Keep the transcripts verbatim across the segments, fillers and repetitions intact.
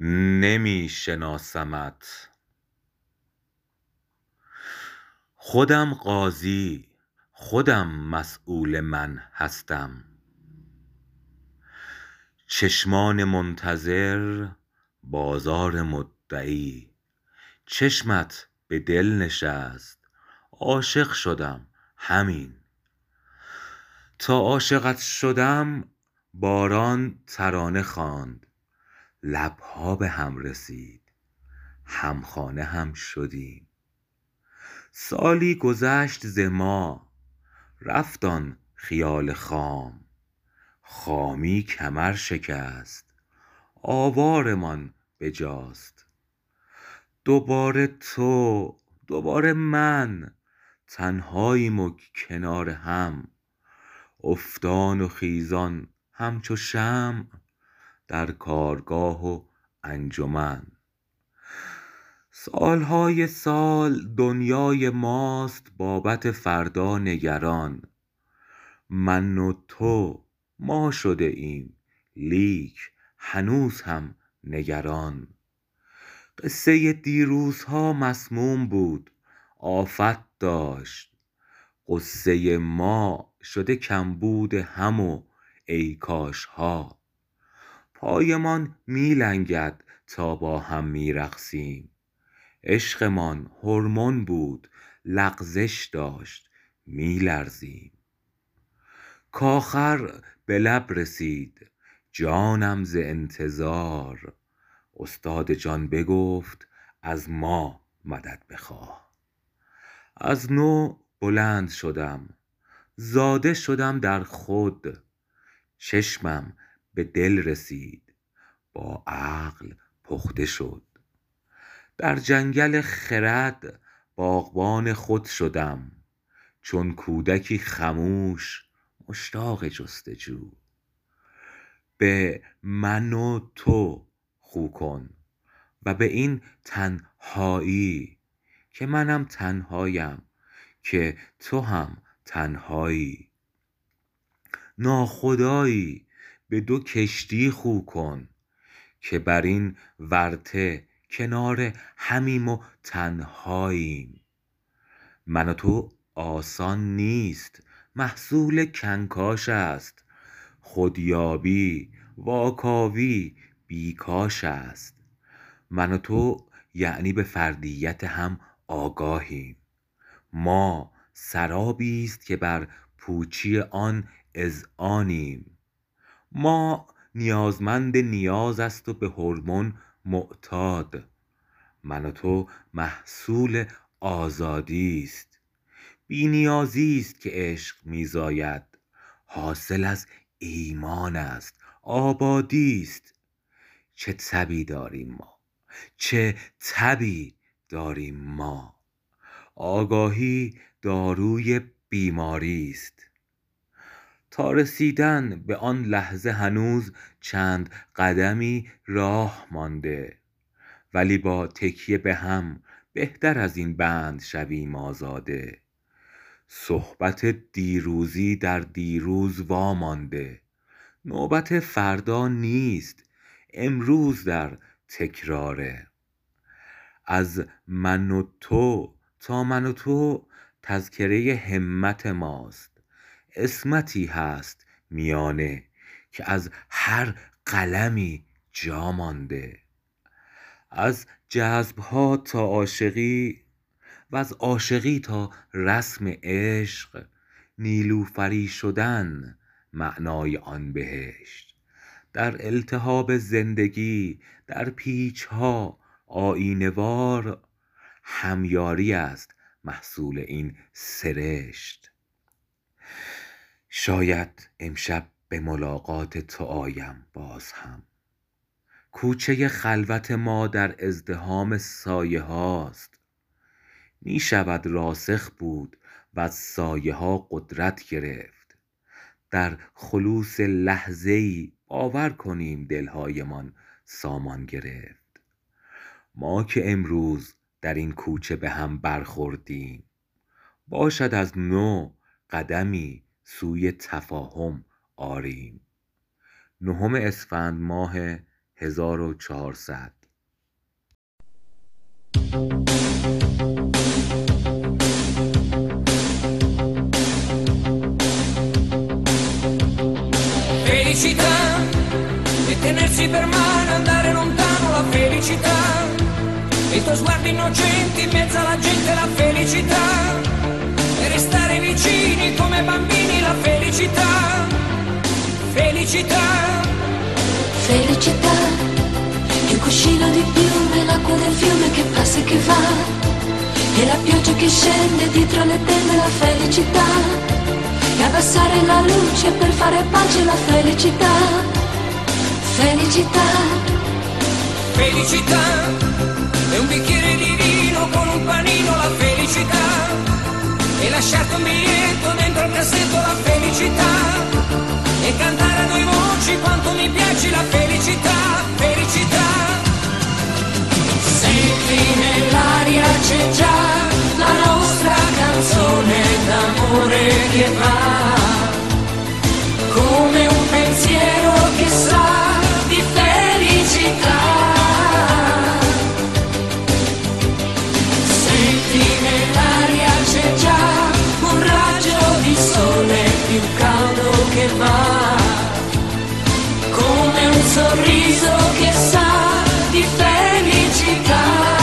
نمیشناسمت. خودم قاضی، خودم مسئول من هستم. چشمان منتظر بازار مدعی، چشمت به دل نشست عاشق شدم همین. تا عاشقت شدم باران ترانه خواند، لبها به هم رسید همخانه هم شدیم. سالی گذشت ز ما رفت آن خیال خام، خامی کمر شکست آوارمان بجاست. دوباره تو دوباره من تنهاییم و کنار هم، افتان و خیزان همچو شمع در کارگاه و انجمن. سالهای سال دنیای ماست بابت فردا نگران، من و تو ما شده ایم لیک هنوز هم نگران. قصه دیروزها مسموم بود آفت داشت، قصه ما شده کمبود هم و ای کاش ها. پایمان می لنگد تا با هم می رقصیم، عشقمان هورمون بود لغزش داشت می لرزیم. کاخر به لب رسید جانم ز انتظار، استاد جان بگفت از ما مدد بخواه. از نو بلند شدم زاده شدم در خود، چشمم به دل رسید با عقل پخته شد. در جنگل خرد باغبان خود شدم، چون کودکی خموش مشتاق جستجو. به من و تو خو کن و به این تنهایی، که منم تنهایم که تو هم تنهایی. ناخدایی به دو کشتی خو کن، که بر این ورطه کنار همیم و تنهاییم. من و تو آسان نیست محصول کنکاش است، خودیابی واکاوی بیکاش است. من و تو یعنی به فردیت هم آگاهیم، ما سرابی است که بر پوچی آن اذعانیم. ما نیازمند نیاز است و به هورمون معتاد، من و تو محصول آزادی است. بی نیازی است که عشق میزاید، حاصل از ایمان است آبادی است. چه تبی داریم ما چه تبی داریم ما، آگاهی داروی بیماری است. تا رسیدن به آن لحظه هنوز چند قدمی راه مانده، ولی با تکیه به هم بهتر از این بند شویم آزاده. صحبت دیروزی در دیروز وامانده، نوبت فردا نیست امروز در تکراره. از من و تو تا من و تو تذکره همت ماست، اسمتی هست میانه که از هر قلمی جا مانده. از جذبها تا عاشقی و از عاشقی تا رسم عشق، نیلوفری شدن معنای آن بهشت. در التهاب زندگی در پیچها آینوار، همیاری است محصول این سرشت. شاید امشب به ملاقات تو آیم باز هم، کوچه خلوت ما در ازدحام سایه هاست. می شود راسخ بود و از سایه ها قدرت گرفت، در خلوص لحظه‌ای باور کنیم دلهایمان سامان گرفت. ما که امروز در این کوچه به هم برخوردیم، باشد از نو قدمی سوی تفاهم آریم. نهم اسفند ماه هزار و چهارصد. Felicità e tenersi per mano, andare lontano, la felicità e i tuoi sguardi innocenti in mezzo alla gente, la felicità e restare vicini come bambini, la felicità, felicità, felicità è un cuscino di piume, l'acqua del fiume che passa e che va e la pioggia che scende dietro le tende, la felicità e abbassare la luce per fare pace, la felicità, felicità. Felicità è un bicchiere di vino con un panino, la felicità e lasciarti un biglietto dentro al cassetto, la felicità e cantare a due voci quanto mi piaci, la felicità, felicità. Senti nell'aria c'è già la nostra canzone d'amore che va come un pensiero che sa di felicità. Senti nell'aria c'è già un raggio di sole più caldo che va come un sorriso che sa di felicità.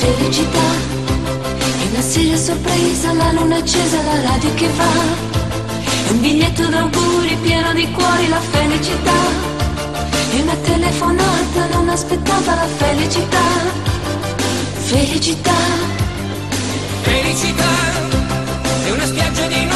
Felicità è una serie sorpresa, la luna accesa, la radio che va è un biglietto d'auguri pieno di cuori, la felicità è una telefonata non aspettata, la felicità, felicità. Felicità è una spiaggia di